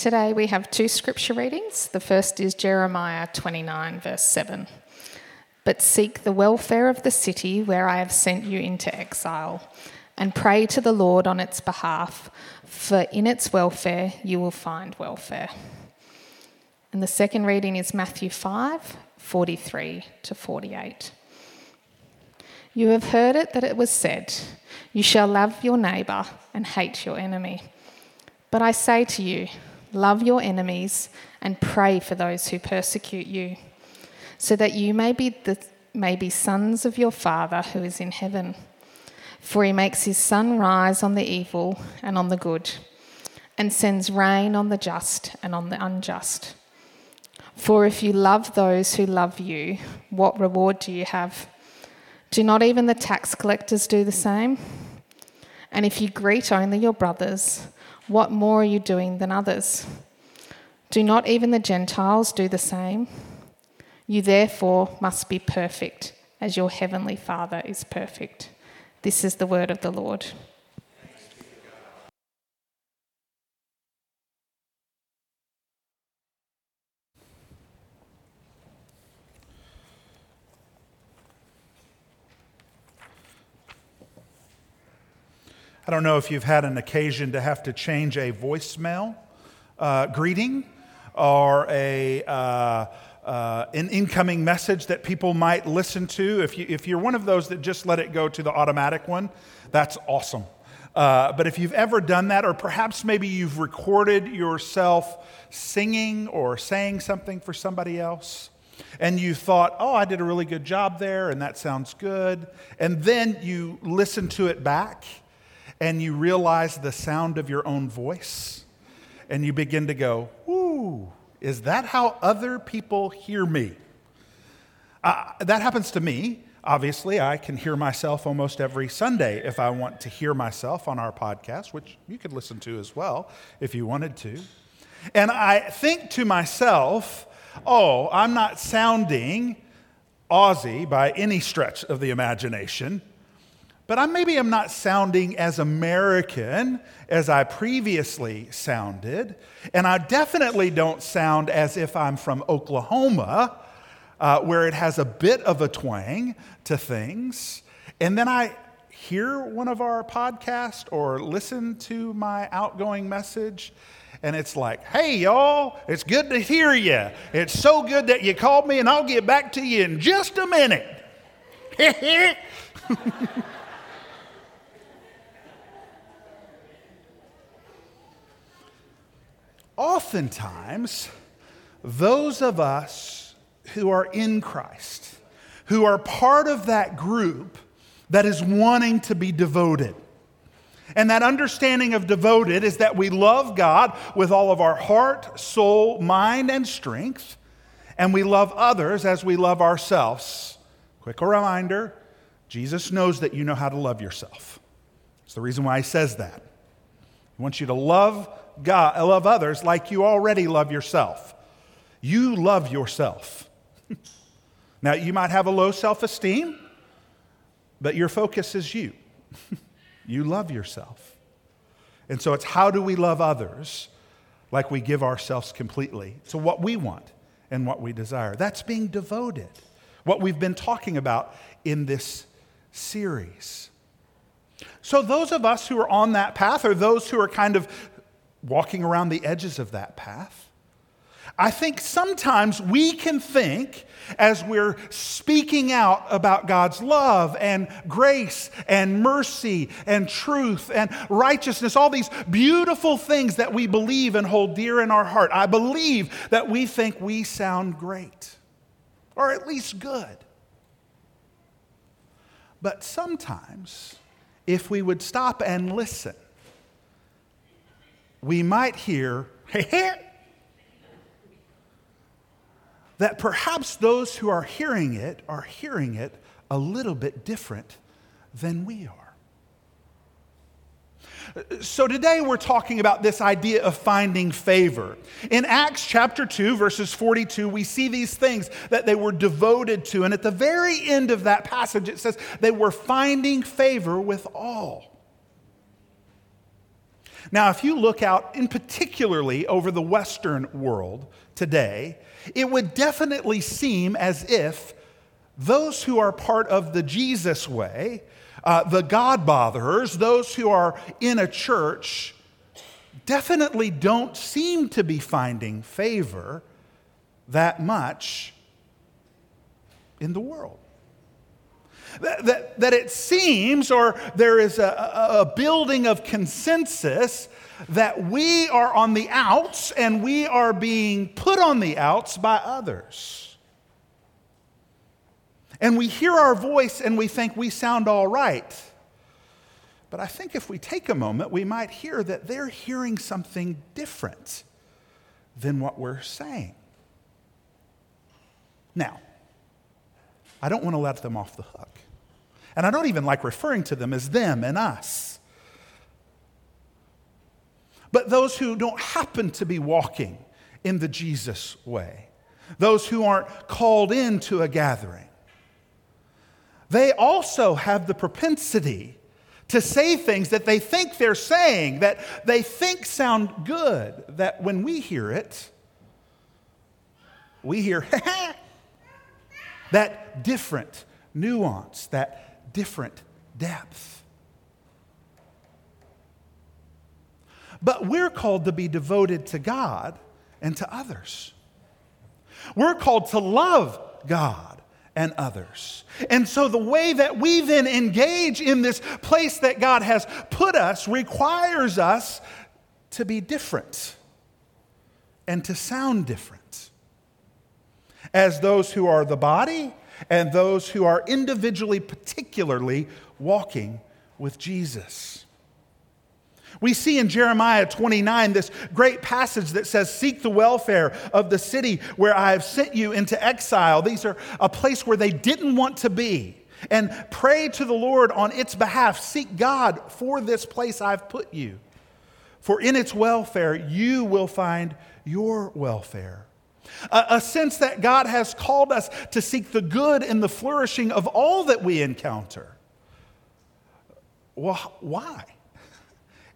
Today we have two scripture readings. The first is Jeremiah 29, verse 7. But seek the welfare of the city where I have sent you into exile, and pray to the Lord on its behalf, for in its welfare you will find welfare. And the second reading is Matthew 5, 43 to 48. You have heard it that it was said, you shall love your neighbour and hate your enemy. But I say to you, love your enemies and pray for those who persecute you, so that you may be sons of your Father who is in heaven. For he makes his sun rise on the evil and on the good, and sends rain on the just and on the unjust. For if you love those who love you, what reward do you have? Do not even the tax collectors do the same? And if you greet only your brothers, what more are you doing than others? Do not even the Gentiles do the same? You therefore must be perfect, as your heavenly Father is perfect. This is the word of the Lord. I don't know if you've had an occasion to have to change a voicemail greeting or an incoming message that people might listen to. If you're one of those that just let it go to the automatic one, that's awesome. But if you've ever done that, or perhaps maybe you've recorded yourself singing or saying something for somebody else, and you thought, oh, I did a really good job there, and that sounds good. And then you listen to it back, and you realize the sound of your own voice, and you begin to go, ooh, is that how other people hear me? That happens to me, obviously. I can hear myself almost every Sunday if I want to hear myself on our podcast, which you could listen to as well if you wanted to. And I think to myself, oh, I'm not sounding Aussie by any stretch of the imagination, but maybe I'm not sounding as American as I previously sounded, and I definitely don't sound as if I'm from Oklahoma, where it has a bit of a twang to things. And then I hear one of our podcasts or listen to my outgoing message, and it's like, hey, y'all, it's good to hear you. It's so good that you called me, and I'll get back to you in just a minute. Oftentimes, those of us who are in Christ, who are part of that group that is wanting to be devoted, and that understanding of devoted is that we love God with all of our heart, soul, mind, and strength, and we love others as we love ourselves. Quick reminder, Jesus knows that you know how to love yourself. It's the reason why he says that. He wants you to love God, I love others like you already love yourself. You love yourself. Now, you might have a low self-esteem, but your focus is you. You love yourself. And so it's how do we love others like we give ourselves completely to what we want and what we desire. That's being devoted, what we've been talking about in this series. So those of us who are on that path, or those who are kind of walking around the edges of that path, I think sometimes we can think, as we're speaking out about God's love and grace and mercy and truth and righteousness, all these beautiful things that we believe and hold dear in our heart, I believe that we think we sound great, or at least good. But sometimes, if we would stop and listen, we might hear that perhaps those who are hearing it a little bit different than we are. So today we're talking about this idea of finding favor. In Acts chapter 2, verses 42, we see these things that they were devoted to. And at the very end of that passage, it says they were finding favor with all. Now, if you look out in particularly over the Western world today, it would definitely seem as if those who are part of the Jesus way, the God-botherers, those who are in a church, definitely don't seem to be finding favor that much in the world. That it seems, or there is a building of consensus that we are on the outs and we are being put on the outs by others. And we hear our voice and we think we sound all right. But I think if we take a moment, we might hear that they're hearing something different than what we're saying. Now, I don't want to let them off the hook. And I don't even like referring to them as them and us. But those who don't happen to be walking in the Jesus way, those who aren't called into a gathering, they also have the propensity to say things that they think they're saying, that they think sound good, that when we hear it, we hear, that different nuance, that different depth. But we're called to be devoted to God and to others. We're called to love God and others. And so the way that we then engage in this place that God has put us requires us to be different and to sound different, as those who are the body and those who are individually, particularly walking with Jesus. We see in Jeremiah 29 this great passage that says, "Seek the welfare of the city where I have sent you into exile." These are a place where they didn't want to be. "And pray to the Lord on its behalf. Seek God for this place I've put you. For in its welfare you will find your welfare." A sense that God has called us to seek the good and the flourishing of all that we encounter. Well, why?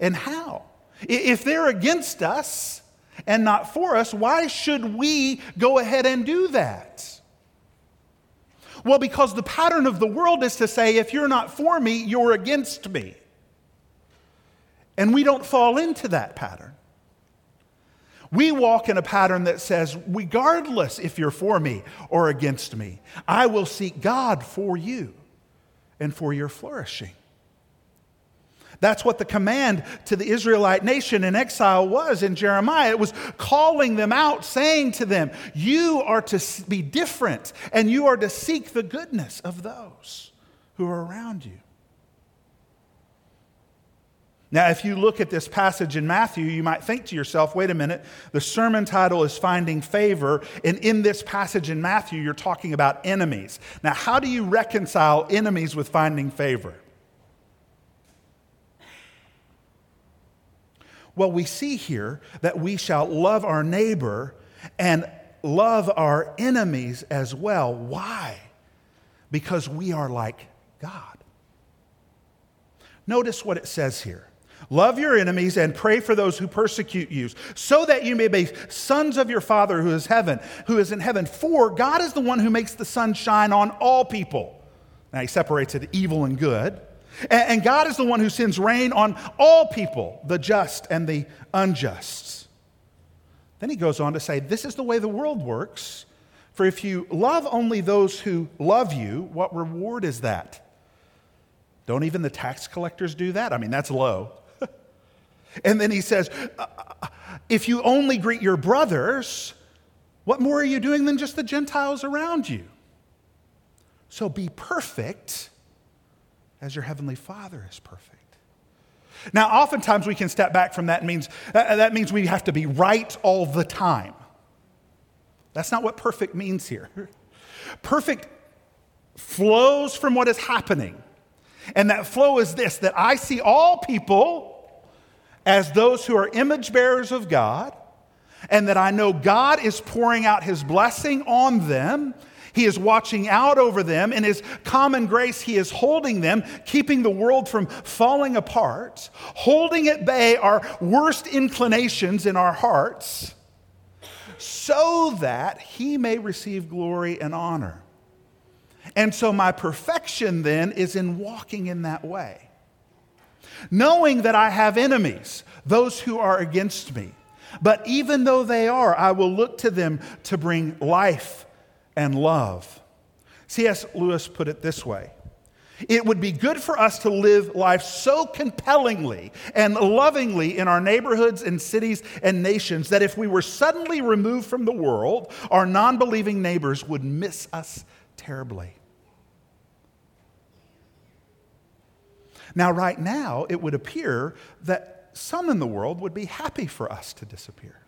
And how? If they're against us and not for us, why should we go ahead and do that? Well, because the pattern of the world is to say, if you're not for me, you're against me. And we don't fall into that pattern. We walk in a pattern that says, regardless if you're for me or against me, I will seek God for you and for your flourishing. That's what the command to the Israelite nation in exile was in Jeremiah. It was calling them out, saying to them, you are to be different and you are to seek the goodness of those who are around you. Now, if you look at this passage in Matthew, you might think to yourself, wait a minute, the sermon title is Finding Favor, and in this passage in Matthew, you're talking about enemies. Now, how do you reconcile enemies with finding favor? Well, we see here that we shall love our neighbor and love our enemies as well. Why? Because we are like God. Notice what it says here. Love your enemies and pray for those who persecute you, so that you may be sons of your Father who is in heaven. For God is the one who makes the sun shine on all people. Now he separates it evil and good. And God is the one who sends rain on all people, the just and the unjust. Then he goes on to say, this is the way the world works. For if you love only those who love you, what reward is that? Don't even the tax collectors do that? I mean, that's low. And then he says, if you only greet your brothers, what more are you doing than just the Gentiles around you? So be perfect as your heavenly Father is perfect. Now, oftentimes we can step back from that. That means we have to be right all the time. That's not what perfect means here. Perfect flows from what is happening. And that flow is this, that I see all people as those who are image bearers of God, and that I know God is pouring out his blessing on them. He is watching out over them. In his common grace, he is holding them, keeping the world from falling apart, holding at bay our worst inclinations in our hearts, so that he may receive glory and honor. And so my perfection then is in walking in that way. Knowing that I have enemies, those who are against me. But even though they are, I will look to them to bring life and love. C.S. Lewis put it this way. It would be good for us to live life so compellingly and lovingly in our neighborhoods and cities and nations that if we were suddenly removed from the world, our non-believing neighbors would miss us terribly. Now, right now, it would appear that some in the world would be happy for us to disappear.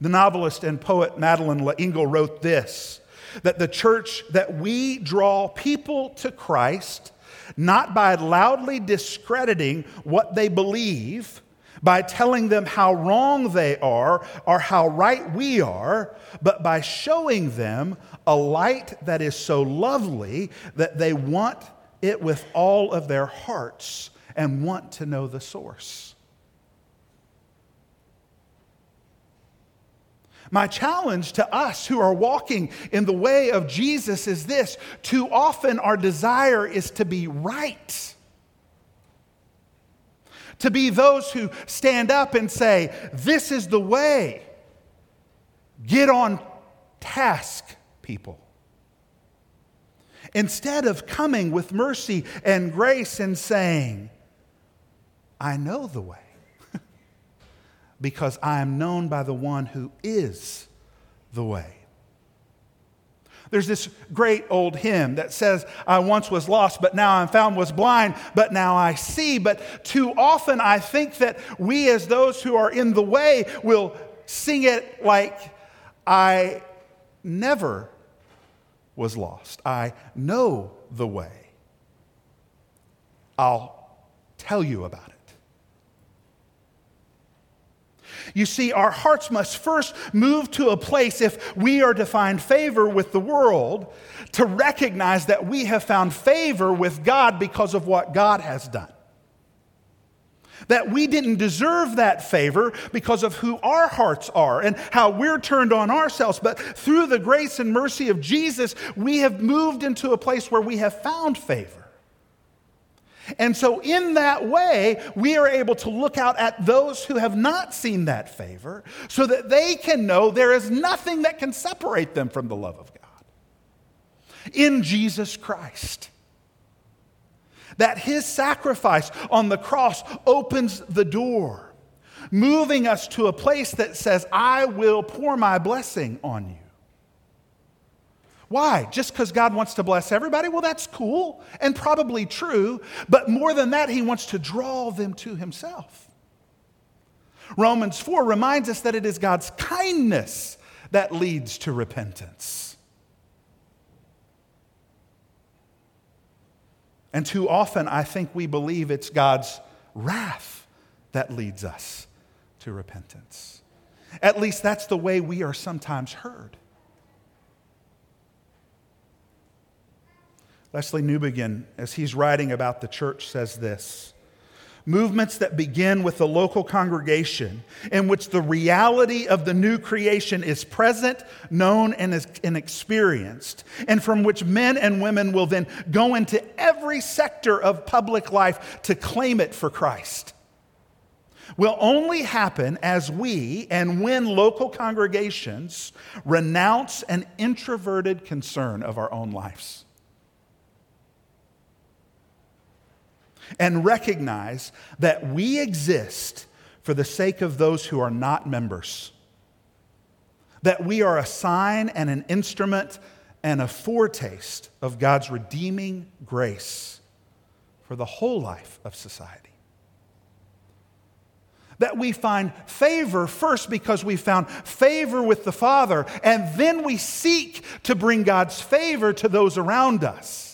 The novelist and poet Madeline L'Engle wrote this, that the church, that we draw people to Christ not by loudly discrediting what they believe, by telling them how wrong they are or how right we are, but by showing them a light that is so lovely that they want it with all of their hearts and want to know the source. My challenge to us who are walking in the way of Jesus is this: too often our desire is to be right. To be those who stand up and say, this is the way. Get on task, people. Instead of coming with mercy and grace and saying, I know the way. Because I am known by the one who is the way. There's this great old hymn that says, I once was lost, but now I'm found, was blind, but now I see. But too often I think that we as those who are in the way will sing it like, I never was lost. I know the way. I'll tell you about it. You see, our hearts must first move to a place, if we are to find favor with the world, to recognize that we have found favor with God because of what God has done. That we didn't deserve that favor because of who our hearts are and how we're turned on ourselves. But through the grace and mercy of Jesus, we have moved into a place where we have found favor. And so in that way, we are able to look out at those who have not seen that favor so that they can know there is nothing that can separate them from the love of God in Jesus Christ. That his sacrifice on the cross opens the door, moving us to a place that says, I will pour my blessing on you. Why? Just because God wants to bless everybody? Well, that's cool and probably true, but more than that, he wants to draw them to himself. Romans 4 reminds us that it is God's kindness that leads to repentance. And too often, I think we believe it's God's wrath that leads us to repentance. At least that's the way we are sometimes heard. Leslie Newbigin, as he's writing about the church, says this: movements that begin with the local congregation in which the reality of the new creation is present, known, and experienced, and from which men and women will then go into every sector of public life to claim it for Christ, will only happen as we and when local congregations renounce an introverted concern of our own lives and recognize that we exist for the sake of those who are not members. That we are a sign and an instrument and a foretaste of God's redeeming grace for the whole life of society. That we find favor first because we found favor with the Father, and then we seek to bring God's favor to those around us.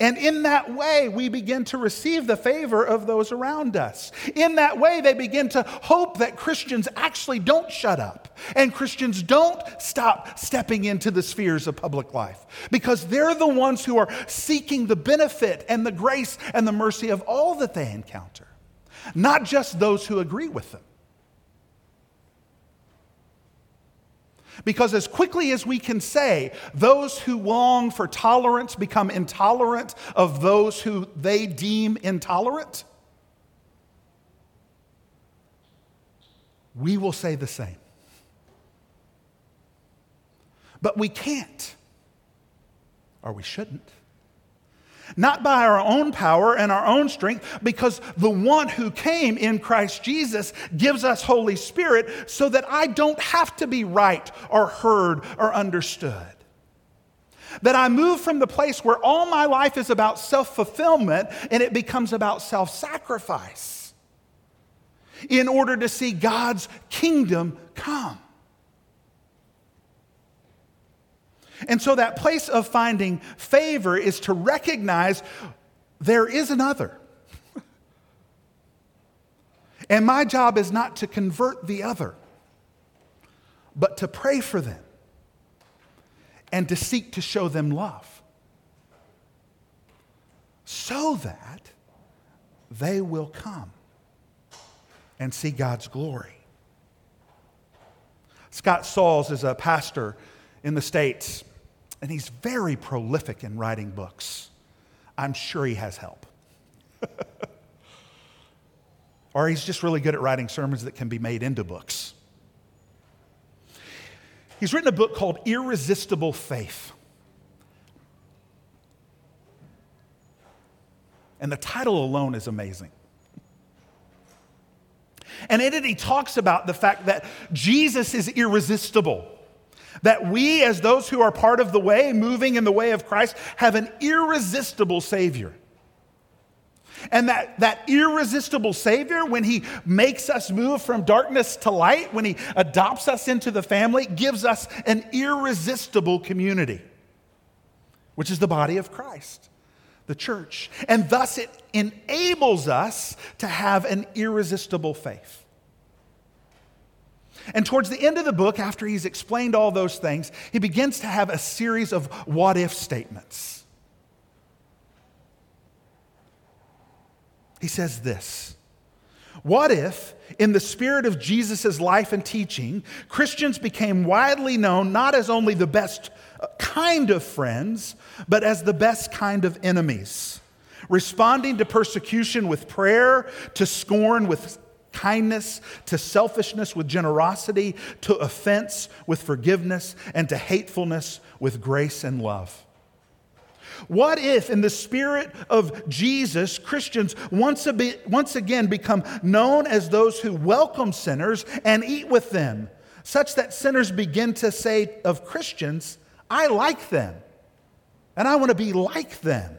And in that way, we begin to receive the favor of those around us. In that way, they begin to hope that Christians actually don't shut up and Christians don't stop stepping into the spheres of public life, because they're the ones who are seeking the benefit and the grace and the mercy of all that they encounter, not just those who agree with them. Because as quickly as we can say, those who long for tolerance become intolerant of those who they deem intolerant, we will say the same. But we can't, or we shouldn't. Not by our own power and our own strength, because the one who came in Christ Jesus gives us Holy Spirit so that I don't have to be right or heard or understood. That I move from the place where all my life is about self-fulfillment and it becomes about self-sacrifice in order to see God's kingdom come. And so that place of finding favor is to recognize there is another. And my job is not to convert the other, but to pray for them and to seek to show them love so that they will come and see God's glory. Scott Sauls is a pastor in the States, and he's very prolific in writing books. I'm sure he has help. Or he's just really good at writing sermons that can be made into books. He's written a book called Irresistible Faith. And the title alone is amazing. And in it, he talks about the fact that Jesus is irresistible. That we, as those who are part of the way, moving in the way of Christ, have an irresistible Savior. And that irresistible Savior, when he makes us move from darkness to light, when he adopts us into the family, gives us an irresistible community, which is the body of Christ, the church. And thus it enables us to have an irresistible faith. And towards the end of the book, after he's explained all those things, he begins to have a series of what-if statements. He says this: what if, in the spirit of Jesus' life and teaching, Christians became widely known not as only the best kind of friends, but as the best kind of enemies, responding to persecution with prayer, to scorn with kindness, to selfishness with generosity, to offense with forgiveness, and to hatefulness with grace and love? What if, in the spirit of Jesus, Christians once again become known as those who welcome sinners and eat with them, such that sinners begin to say of Christians, I like them, and I want to be like them?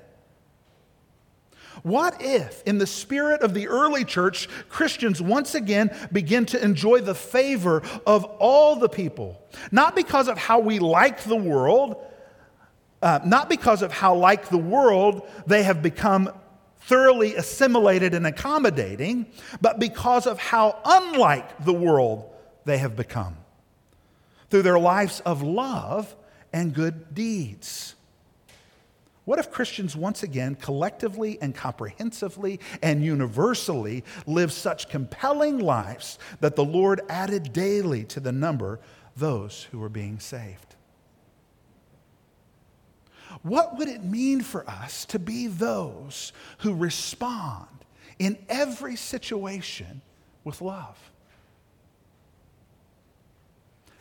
What if, in the spirit of the early church, Christians once again begin to enjoy the favor of all the people, not because of how we like the world, they have become thoroughly assimilated and accommodating, but because of how unlike the world they have become through their lives of love and good deeds? What if Christians once again collectively and comprehensively and universally live such compelling lives that the Lord added daily to the number those who were being saved? What would it mean for us to be those who respond in every situation with love?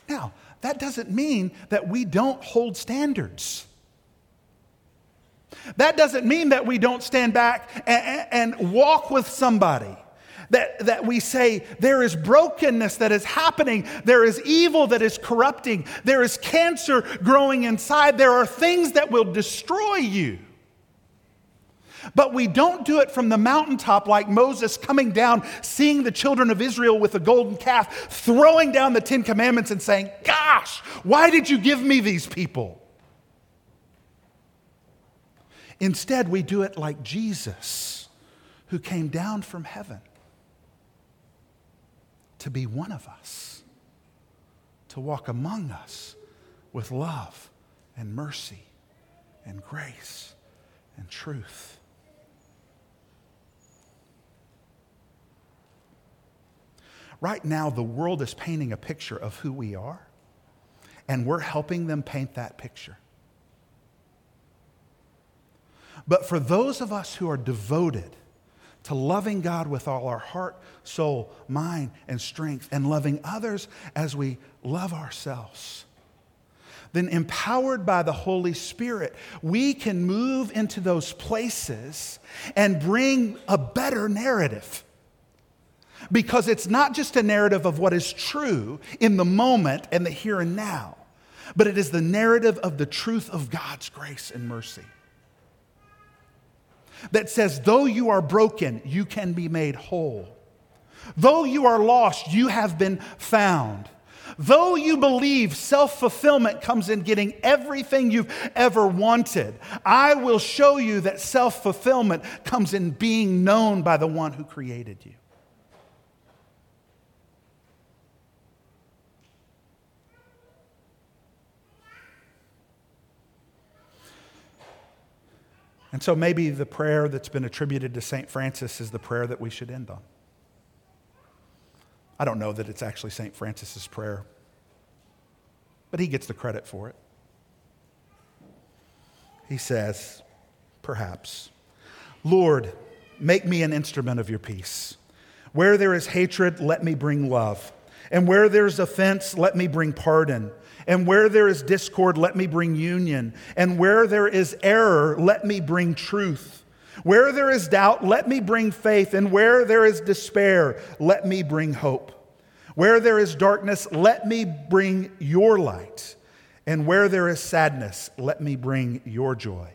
Now, that doesn't mean that we don't hold standards. That doesn't mean that we don't stand back and walk with somebody. That we say, there is brokenness that is happening. There is evil that is corrupting. There is cancer growing inside. There are things that will destroy you. But we don't do it from the mountaintop like Moses coming down, seeing the children of Israel with a golden calf, throwing down the Ten Commandments and saying, gosh, why did you give me these people? Instead, we do it like Jesus, who came down from heaven to be one of us, to walk among us with love and mercy and grace and truth. Right now, the world is painting a picture of who we are, and we're helping them paint that picture. But for those of us who are devoted to loving God with all our heart, soul, mind, and strength, and loving others as we love ourselves, then empowered by the Holy Spirit, we can move into those places and bring a better narrative. Because it's not just a narrative of what is true in the moment and the here and now, but it is the narrative of the truth of God's grace and mercy. That says, though you are broken, you can be made whole. Though you are lost, you have been found. Though you believe self-fulfillment comes in getting everything you've ever wanted, I will show you that self-fulfillment comes in being known by the one who created you. And so maybe the prayer that's been attributed to St. Francis is the prayer that we should end on. I don't know that it's actually St. Francis's prayer, but he gets the credit for it. He says, perhaps, Lord, make me an instrument of your peace. Where there is hatred, let me bring love. And where there is offense, let me bring pardon. And where there is discord, let me bring union. And where there is error, let me bring truth. Where there is doubt, let me bring faith. And where there is despair, let me bring hope. Where there is darkness, let me bring your light. And where there is sadness, let me bring your joy.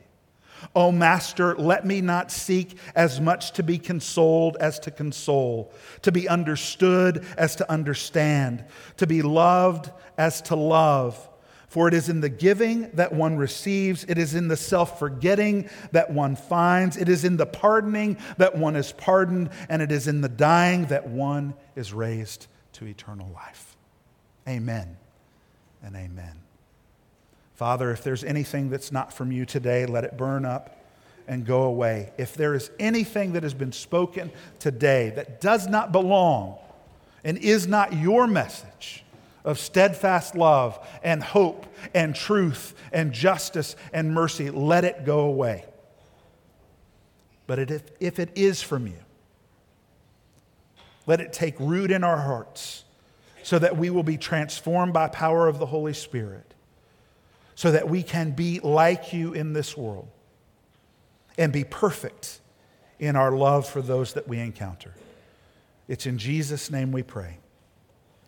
O Master, let me not seek as much to be consoled as to console, to be understood as to understand, to be loved as to love. For it is in the giving that one receives, it is in the self-forgetting that one finds, it is in the pardoning that one is pardoned, and it is in the dying that one is raised to eternal life. Amen and amen. Father, if there's anything that's not from you today, let it burn up and go away. If there is anything that has been spoken today that does not belong and is not your message of steadfast love and hope and truth and justice and mercy, let it go away. But if it is from you, let it take root in our hearts so that we will be transformed by power of the Holy Spirit, so that we can be like you in this world and be perfect in our love for those that we encounter. It's in Jesus' name we pray.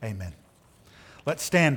Amen. Let's stand.